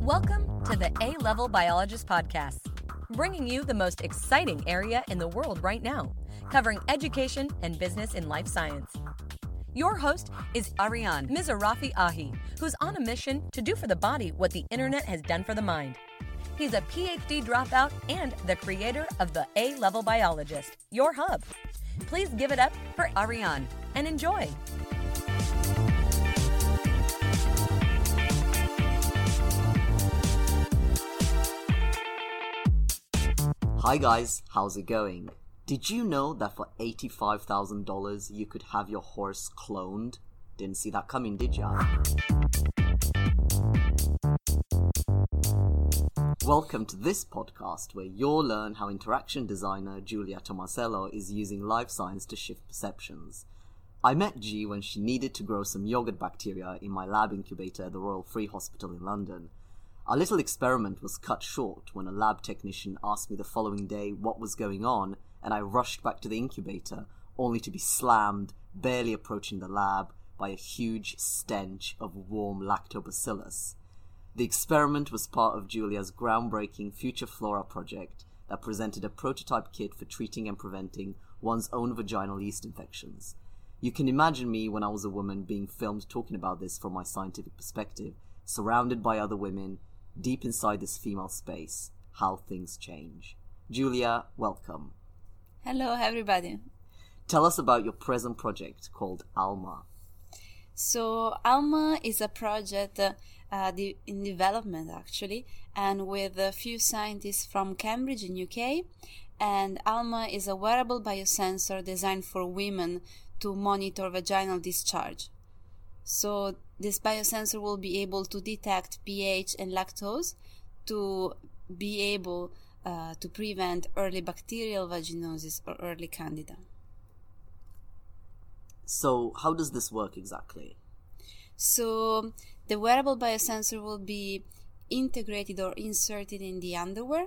Welcome to the A Level Biologist podcast, bringing you the most exciting area in the world right now, covering education and business in life science. Your host is Ariane Mizarafi Ahi, who's on a mission to do for the body what the internet has done for the mind. He's a PhD dropout and the creator of the A Level Biologist, your hub. Please give it up for Ariane and enjoy. Hi guys, how's it going? Did you know that for $85,000 you could have your horse cloned? Didn't see that coming, did ya? Welcome to this podcast where you'll learn how interaction designer Giulia Tomasello is using life science to shift perceptions. I met G when she needed to grow some yogurt bacteria in my lab incubator at the Royal Free Hospital in London. Our little experiment was cut short when a lab technician asked me the following day what was going on, and I rushed back to the incubator, only to be slammed, barely approaching the lab, by a huge stench of warm lactobacillus. The experiment was part of Giulia's groundbreaking Future Flora project that presented a prototype kit for treating and preventing one's own vaginal yeast infections. You can imagine me when I was a woman being filmed talking about this from my scientific perspective, surrounded by other women, deep inside this female space, how things change. Giulia, welcome. Hello, everybody. Tell us about your present project called ALMA. So, ALMA is a project in development, actually, and with a few scientists from Cambridge in UK. And ALMA is a wearable biosensor designed for women to monitor vaginal discharge. So this biosensor will be able to detect pH and lactose to be able to prevent early bacterial vaginosis or early candida. So how does this work exactly? So the wearable biosensor will be integrated or inserted in the underwear,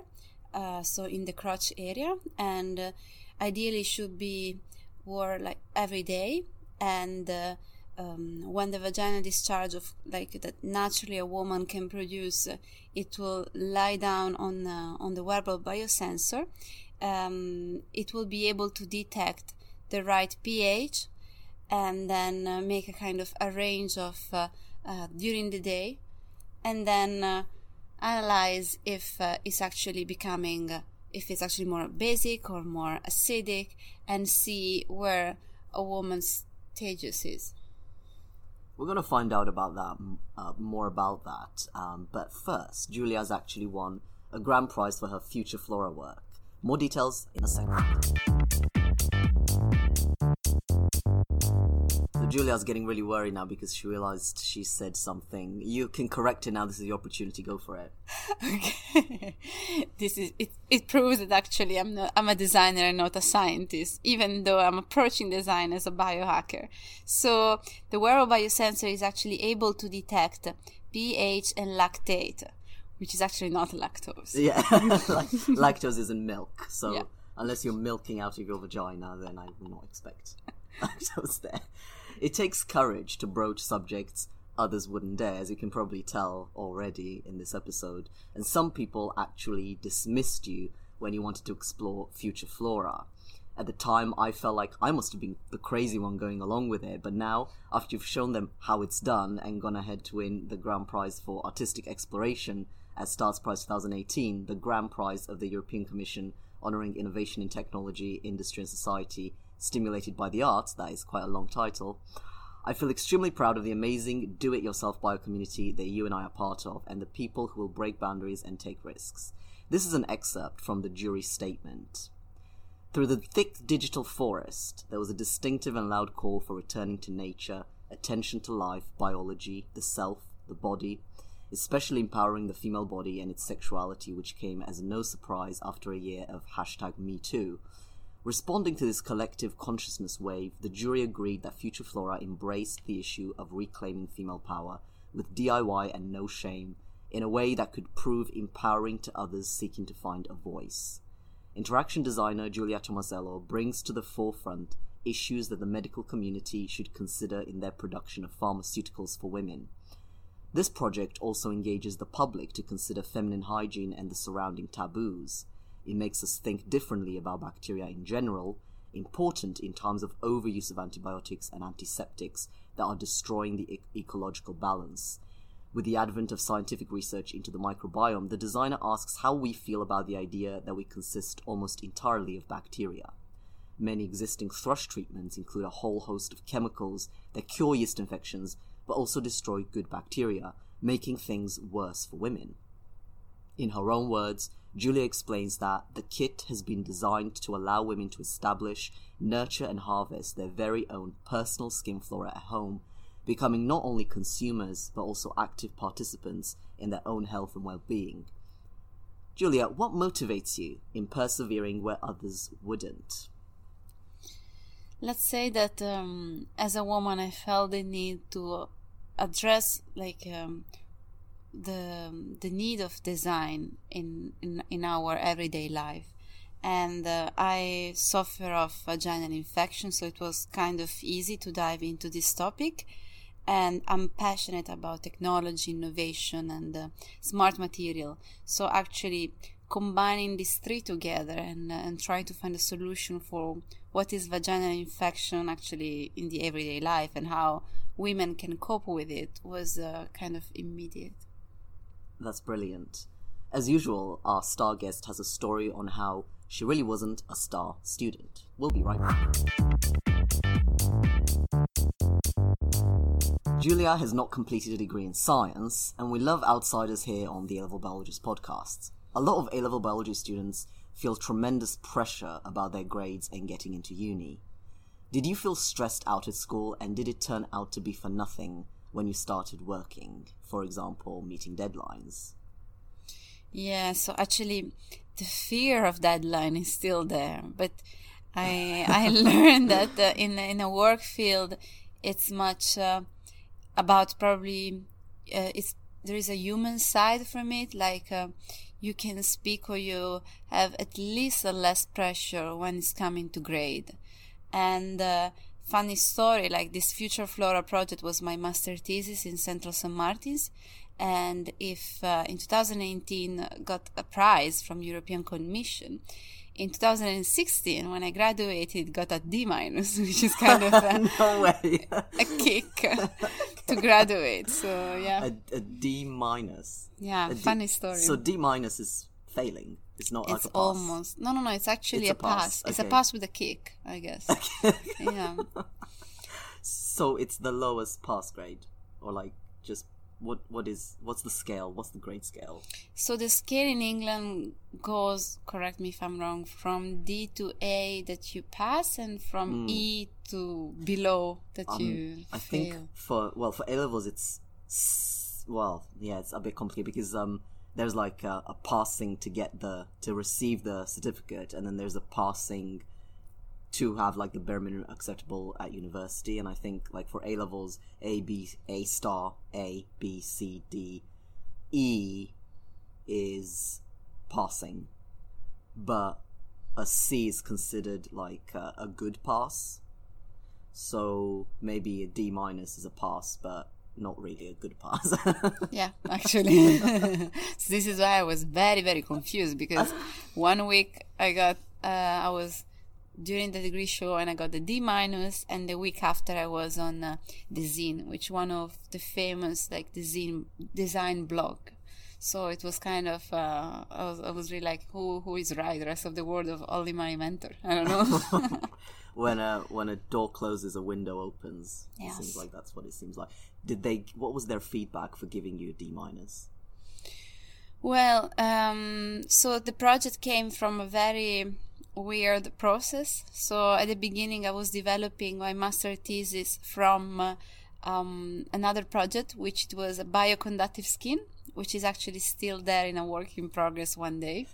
so in the crotch area, and ideally should be worn like every day. And when the vaginal discharge of like that naturally a woman can produce, it will lie down on the wearable biosensor. It will be able to detect the right pH, and then make a kind of a range of during the day, and then analyze if it's actually more basic or more acidic, and see where a woman's stages is. We're going to find out about that, more about that. But first, Giulia's actually won a grand prize for her Future Flora work. More details in a second. So Giulia's getting really worried now because she realized she said something. You can correct her now. This is your opportunity. Go for it. Okay. This is it. It proves that actually I'm a designer and not a scientist, even though I'm approaching design as a biohacker. So the wearable biosensor is actually able to detect pH and lactate, which is actually not lactose. Yeah, lactose is in milk. So yeah. Unless you're milking out of your vagina, then I will not expect lactose there. It takes courage to broach subjects others wouldn't dare, as you can probably tell already in this episode. And some people actually dismissed you when you wanted to explore Future Flora. At the time, I felt like I must have been the crazy one going along with it. But now, after you've shown them how it's done and gone ahead to win the grand prize for artistic exploration at Starz Prize 2018, the grand prize of the European Commission honouring innovation in technology, industry and society, stimulated by the arts, that is quite a long title. I feel extremely proud of the amazing do-it-yourself bio community that you and I are part of, and the people who will break boundaries and take risks. This is an excerpt from the jury statement. Through the thick digital forest, there was a distinctive and loud call for returning to nature, attention to life, biology, the self, the body, especially empowering the female body and its sexuality, which came as no surprise after a year of #MeToo. Responding to this collective consciousness wave, the jury agreed that Future Flora embraced the issue of reclaiming female power with DIY and no shame in a way that could prove empowering to others seeking to find a voice. Interaction designer Giulia Tomasello brings to the forefront issues that the medical community should consider in their production of pharmaceuticals for women. This project also engages the public to consider feminine hygiene and the surrounding taboos. It makes us think differently about bacteria in general, important in times of overuse of antibiotics and antiseptics that are destroying the ecological balance. With the advent of scientific research into the microbiome, the designer asks how we feel about the idea that we consist almost entirely of bacteria. Many existing thrush treatments include a whole host of chemicals that cure yeast infections but also destroy good bacteria, making things worse for women. In her own words, Giulia explains that the kit has been designed to allow women to establish, nurture and harvest their very own personal skin flora at home, becoming not only consumers but also active participants in their own health and well-being. Giulia, what motivates you in persevering where others wouldn't? Let's say that as a woman, I felt the need to address the need of design in our everyday life, and I suffer of vaginal infection, so it was kind of easy to dive into this topic. And I'm passionate about technology, innovation, and smart material. So actually, combining these three together and try to find a solution for what is vaginal infection actually in the everyday life and how women can cope with it was kind of immediate. That's brilliant. As usual, our star guest has a story on how she really wasn't a star student. We'll be right back. Giulia has not completed a degree in science, and we love outsiders here on the A Level Biologist podcast. A lot of A Level Biology students feel tremendous pressure about their grades and getting into uni. Did you feel stressed out at school, and did it turn out to be for nothing when you started working, for example, meeting deadlines? Yeah, so actually the fear of deadline is still there, but I learned that in a work field it's much about probably there is a human side from it, like you can speak or you have at least a less pressure when it's coming to grade. And funny story, like this Future Flora project was my master thesis in Central Saint Martins, and if in 2018 got a prize from European Commission, in 2016 when I graduated got a D-, which is kind of a kick to graduate. So yeah, a D-. Yeah, a funny story. So D- is failing. It's not like a pass. It's almost. No, it's actually a pass. Okay. It's a pass with a kick, I guess. Okay. Yeah. So it's the lowest pass grade, or like just what's the scale? What's the grade scale? So the scale in England goes, correct me if I'm wrong, from D to A that you pass, and from E to below that you fail. I think for A levels it's a bit complicated because there's like a passing to receive the certificate, and then there's a passing to have like the bare minimum acceptable at university. And I think like for A levels, A, B, A star, A, B, C, D, E is passing, but a C is considered like a good pass. So maybe a D- is a pass, but not really a good pass. Yeah, actually. So this is why I was very, very confused, because one week I was during the degree show and I got the D-, and the week after I was on Dezeen, which one of the famous Dezeen design blog. So it was kind of I was really like, who is right? The rest of the world of only my mentor. I don't know. When a door closes, a window opens. Yes. It seems like that's what it seems like. What was their feedback for giving you a D-? Well, so the project came from a very weird process. So at the beginning, I was developing my master thesis from another project, which it was a bioconductive skin, which is actually still there in a work in progress one day.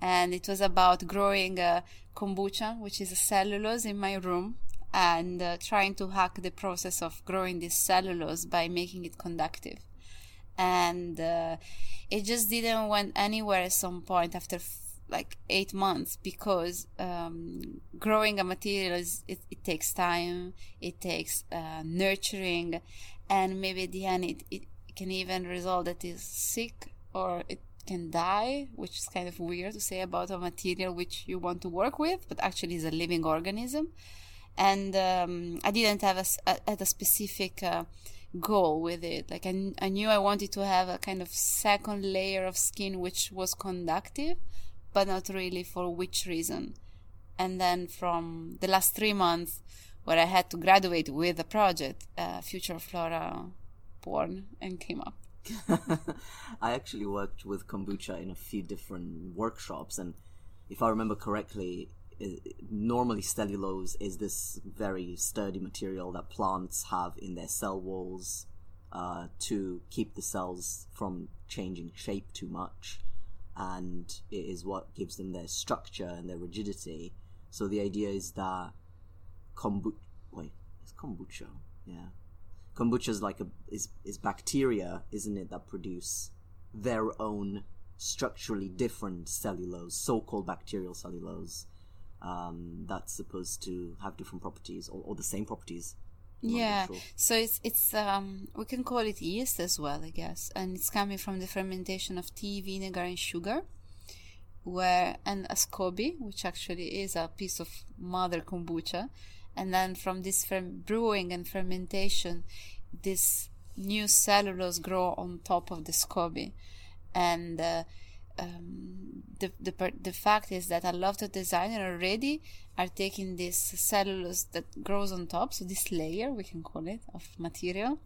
And it was about growing kombucha, which is a cellulose, in my room, and trying to hack the process of growing this cellulose by making it conductive. And it just didn't went anywhere at some point after 8 months, because growing a material, it takes time, it takes nurturing, and maybe at the end it can even result that is sick or it can die, which is kind of weird to say about a material which you want to work with, but actually is a living organism. And I didn't have a specific goal with it. Like I knew I wanted to have a kind of second layer of skin which was conductive, but not really for which reason. And then from the last 3 months where I had to graduate with a project, Future Flora born and came up. I actually worked with kombucha in a few different workshops, and if I remember correctly, normally cellulose is this very sturdy material that plants have in their cell walls to keep the cells from changing shape too much, and it is what gives them their structure and their rigidity. So the idea is that kombucha is like is bacteria, isn't it, that produce their own structurally different cellulose, so-called bacterial cellulose, that's supposed to have different properties or the same properties. Yeah, sure. So it's we can call it yeast as well, I guess, and it's coming from the fermentation of tea, vinegar, and sugar, and a SCOBY, which actually is a piece of mother kombucha. And then from this brewing and fermentation, this new cellulose grow on top of the SCOBY. And the fact is that a lot of designers already are taking this cellulose that grows on top, so this layer, we can call it, of material.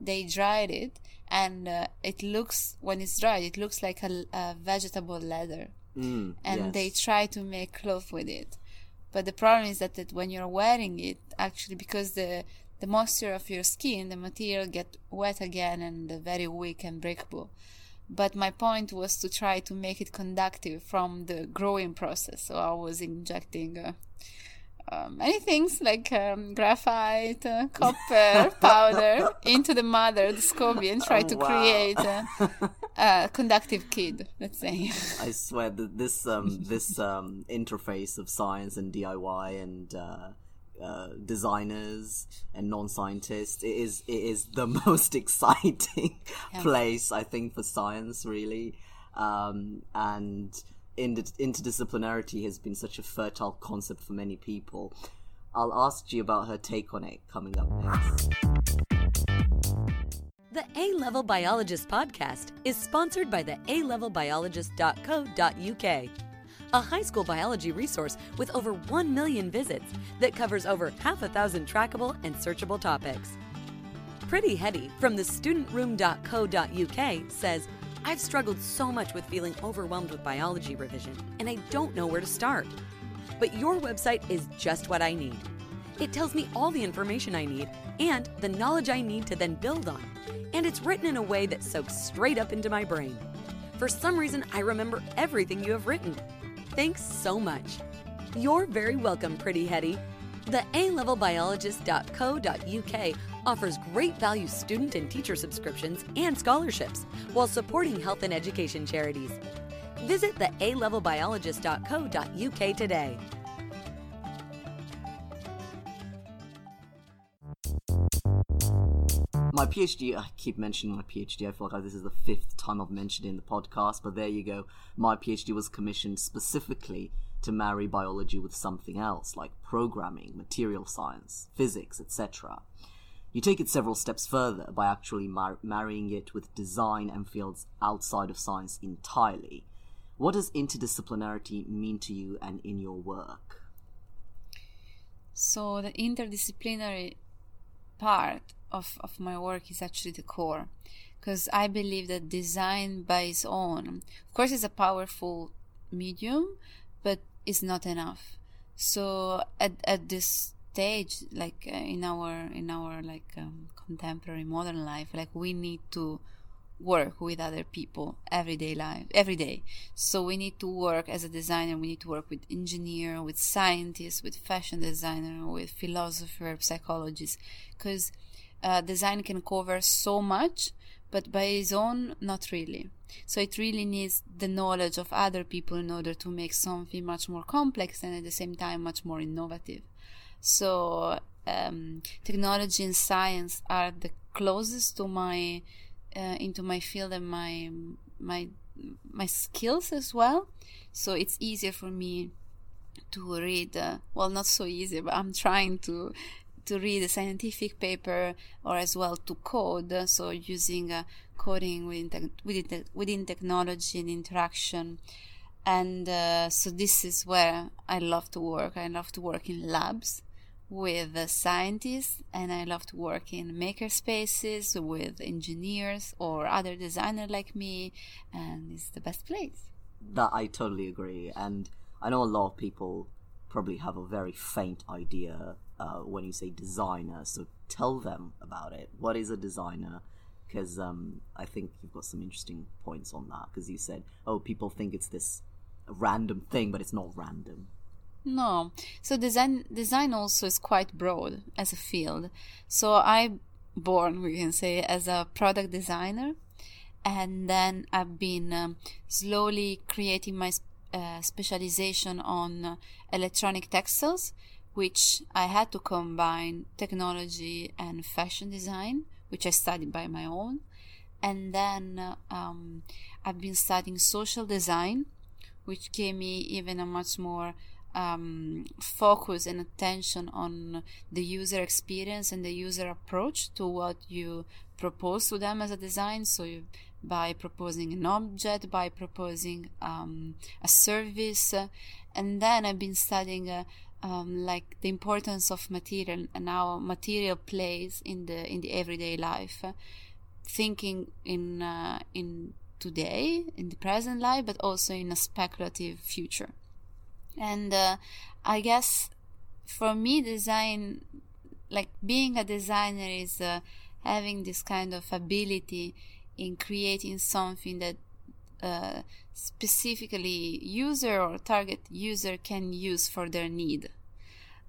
They dried it, and it looks, when it's dried, it looks like a vegetable leather. They try to make cloth with it. But the problem is that when you're wearing it, actually, because the moisture of your skin, the material get wet again and very weak and breakable. But my point was to try to make it conductive from the growing process. So I was injecting many things like graphite, copper, powder into the mother, the SCOBY, and try to create a conductive kid, let's say. I swear that this interface of science and DIY and designers and non-scientists it is the most exciting place, I think, for science, really. And interdisciplinarity has been such a fertile concept for many people. I'll ask you about her take on it coming up next. The A Level Biologist podcast is sponsored by the thealevelbiologist.co.uk, a high school biology resource with over 1 million visits that covers over 500,000 trackable and searchable topics. Pretty Hetty from the studentroom.co.uk says, "I've struggled so much with feeling overwhelmed with biology revision, and I don't know where to start. But your website is just what I need. It tells me all the information I need and the knowledge I need to then build on. And it's written in a way that soaks straight up into my brain. For some reason, I remember everything you have written. Thanks so much." You're very welcome, Pretty Hetty. The ALevelbiologist.co.uk offers great value student and teacher subscriptions and scholarships while supporting health and education charities. Visit the ALevelbiologist.co.uk today. My PhD, I keep mentioning my PhD, I feel like this is the 5th time I've mentioned it in the podcast, but there you go. My PhD was commissioned specifically to marry biology with something else, like programming, material science, physics, etc. You take it several steps further by actually marrying it with design and fields outside of science entirely. What does interdisciplinarity mean to you and in your work? So the interdisciplinary part of my work is actually the core, because I believe that design by its own, of course, is a powerful medium, but it's not enough. So at this stage, like in our like contemporary modern life, like we need to work with other people every day. So we need to work as a designer, we need to work with engineer, with scientists, with fashion designer, with philosopher, psychologists, because design can cover so much, but by its own, not really. So it really needs the knowledge of other people in order to make something much more complex and at the same time much more innovative. So technology and science are the closest to my into my field and my skills as well. So it's easier for me to read, well, not so easy, but I'm trying to read a scientific paper, or as well to code, so using coding within technology and interaction. And so this is where I love to work. I love to work in labs with scientists, and I love to work in maker spaces with engineers or other designers like me, and it's the best place. That I totally agree, and I know a lot of people probably have a very faint idea when you say designer, so tell them about it. What is a designer? Because I think you've got some interesting points on that, because you said, oh, people think it's this random thing, but it's not random. No. So design also is quite broad as a field. So I born, we can say, as a product designer, and then I've been slowly creating my specialization on electronic textiles, which I had to combine technology and fashion design, which I studied by my own. And then I've been studying social design, which gave me even a much more focus and attention on the user experience and the user approach to what you propose to them as a design. So by proposing an object, by proposing a service. And then I've been studying like the importance of material and how material plays in the everyday life, thinking in today, in the present life, but also in a speculative future. And I guess for me, design, like being a designer, is having this kind of ability in creating something that specifically user or target user can use for their need.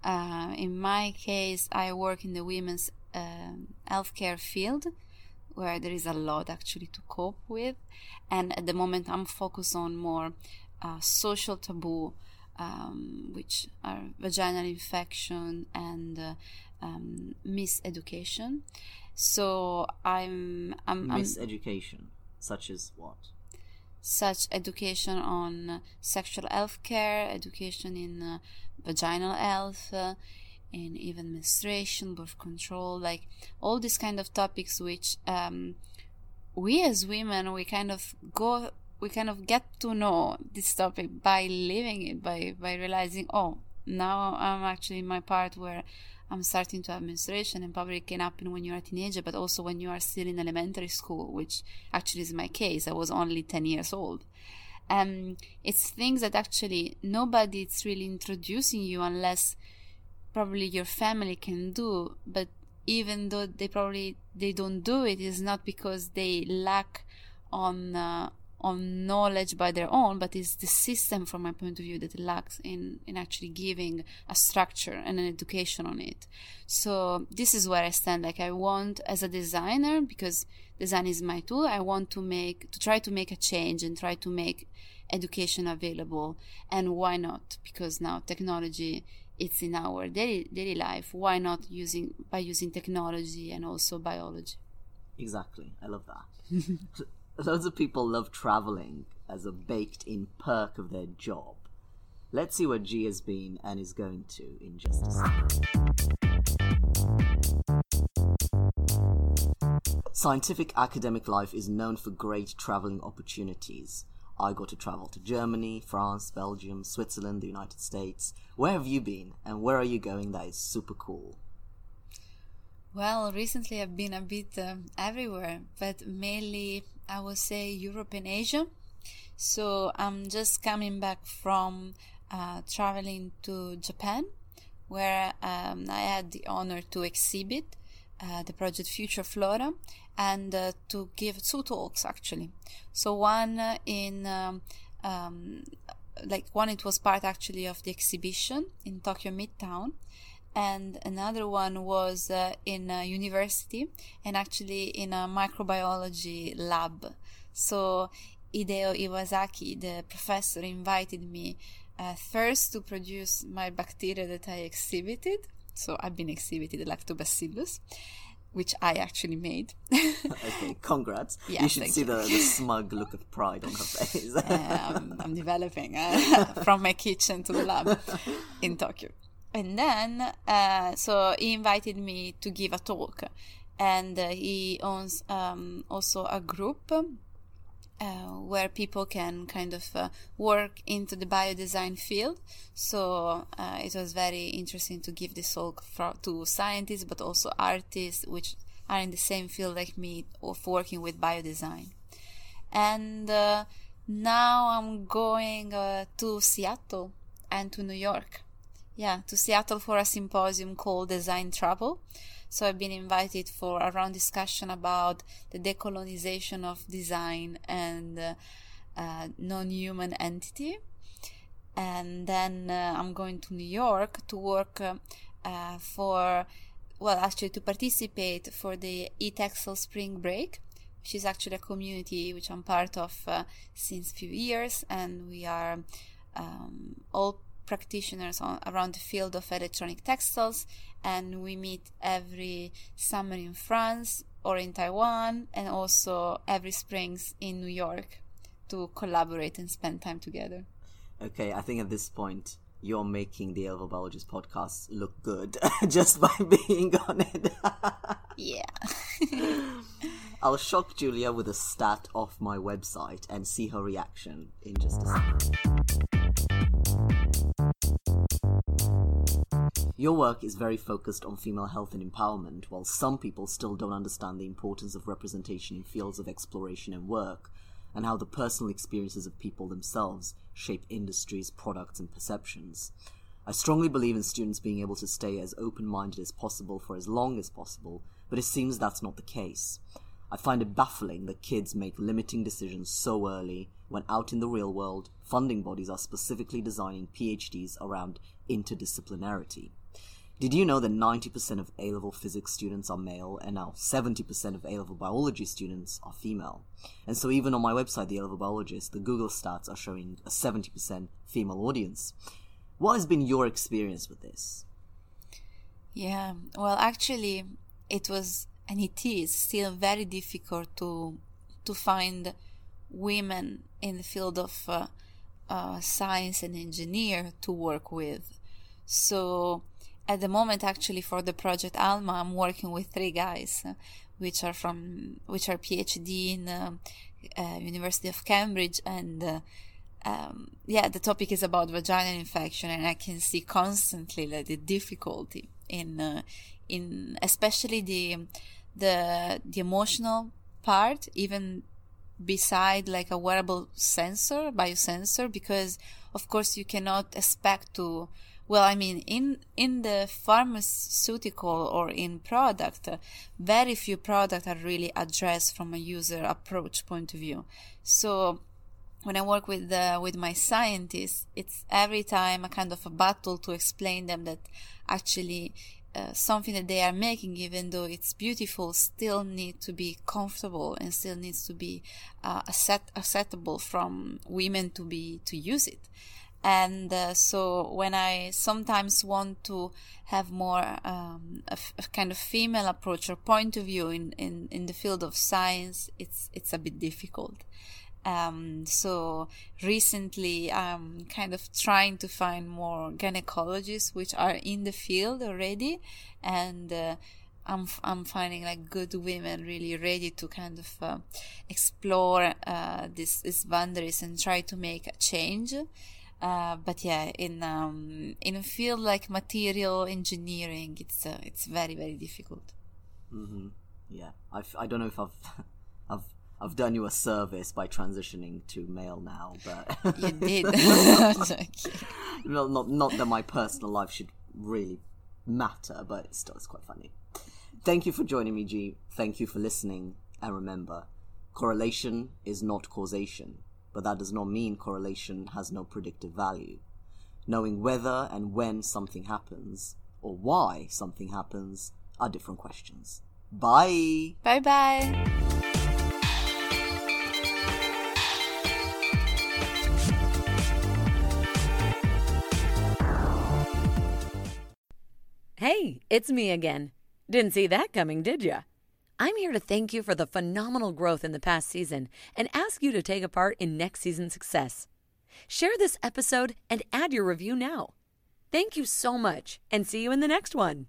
In my case, I work in the women's healthcare field, where there is a lot actually to cope with. And at the moment, I'm focused on more social taboo, which are vaginal infection and miseducation. So I'm miseducation, such as what? Such education on sexual health care, education in vaginal health, and even menstruation, birth control, like all these kind of topics which we as women, we kind of get to know this topic by living it, by realizing, oh, now I'm actually in my part where I'm starting to have menstruation, and probably it can happen when you're a teenager, but also when you are still in elementary school, which actually is my case. I was only 10 years old. It's things that actually nobody's really introducing you, unless probably your family can do, but even though they don't do it, it's not because they lack on knowledge by their own, but it's the system, from my point of view, that lacks in actually giving a structure and an education on it. So this is where I stand. Like, I want, as a designer, because design is my tool, I want to try to make a change and try to make education available. And why not? Because now technology, it's in our daily life. Why not using technology and also biology? Exactly. I love that. Loads of people love traveling as a baked-in perk of their job. Let's see where G has been and is going to in just a second. Scientific academic life is known for great travelling opportunities. I got to travel to Germany, France, Belgium, Switzerland, the United States. Where have you been and where are you going that is super cool? Well, recently I've been a bit everywhere, but mainly I would say Europe and Asia. So I'm just coming back from traveling to Japan, where I had the honor to exhibit the project Future Flora, and to give two talks actually. So one in it was part actually of the exhibition in Tokyo Midtown, and another one was in a university, and actually in a microbiology lab. So Hideo Iwasaki, the professor, invited me first to produce my bacteria that I exhibited. So I've been exhibited lactobacillus. which I actually made. Okay, congrats. Yeah, you should see the smug look of pride on her face. I'm developing from my kitchen to the lab in Tokyo. And then, so he invited me to give a talk. And he owns also a group where people can kind of work into the biodesign field. So it was very interesting to give this talk to scientists, but also artists, which are in the same field like me of working with biodesign. And now I'm going to Seattle and to New York. Yeah, to Seattle for a symposium called Design Trouble. So I've been invited for a round discussion about the decolonization of design and non-human entity. And then I'm going to New York to work to participate for the eTextile Spring Break, which is actually a community which I'm part of since a few years. And we are all practitioners around the field of electronic textiles, and we meet every summer in France or in Taiwan, and also every springs in New York to collaborate and spend time together. Okay, I think at this point you're making the A Level Biologist podcast look good just by being on it. Yeah. I'll shock Giulia with a stat off my website and see her reaction in just a second. Your work is very focused on female health and empowerment, while some people still don't understand the importance of representation in fields of exploration and work, and how the personal experiences of people themselves shape industries, products, and perceptions. I strongly believe in students being able to stay as open-minded as possible for as long as possible, but it seems that's not the case. I find it baffling that kids make limiting decisions so early, when out in the real world, funding bodies are specifically designing PhDs around interdisciplinarity. Did you know that 90% of A-level physics students are male, and now 70% of A-level biology students are female? And so even on my website, The A-level Biologist, the Google stats are showing a 70% female audience. What has been your experience with this? Yeah, well, actually, it was, and it is still very difficult to find women in the field of science and engineer to work with. So at the moment, actually, for the project ALMA, I'm working with 3 guys, which are PhD in University of Cambridge, and the topic is about vaginal infection, and I can see constantly like, the difficulty in especially the emotional part, even beside like a wearable sensor, biosensor, because of course you cannot expect to. Well, I mean, in the pharmaceutical or in product, very few products are really addressed from a user approach point of view. So when I work with my scientists, it's every time a kind of a battle to explain them that actually something that they are making, even though it's beautiful, still need to be comfortable and still needs to be acceptable from women to use it. And so when I sometimes want to have more a kind of female approach or point of view in the field of science, it's a bit difficult. So recently I'm kind of trying to find more gynecologists which are in the field already, and I'm finding like good women really ready to kind of explore these boundaries and try to make a change. But yeah, in a field like material engineering, it's very, very difficult. Mm-hmm. Yeah, I don't know if I've done you a service by transitioning to male now, but you did. Well, not that my personal life should really matter, but it's quite funny. Thank you for joining me, G. Thank you for listening, and remember, correlation is not causation. But that does not mean correlation has no predictive value. Knowing whether and when something happens, or why something happens, are different questions. Bye! Bye-bye! Hey, it's me again. Didn't see that coming, did you? I'm here to thank you for the phenomenal growth in the past season and ask you to take a part in next season's success. Share this episode and add your review now. Thank you so much, and see you in the next one.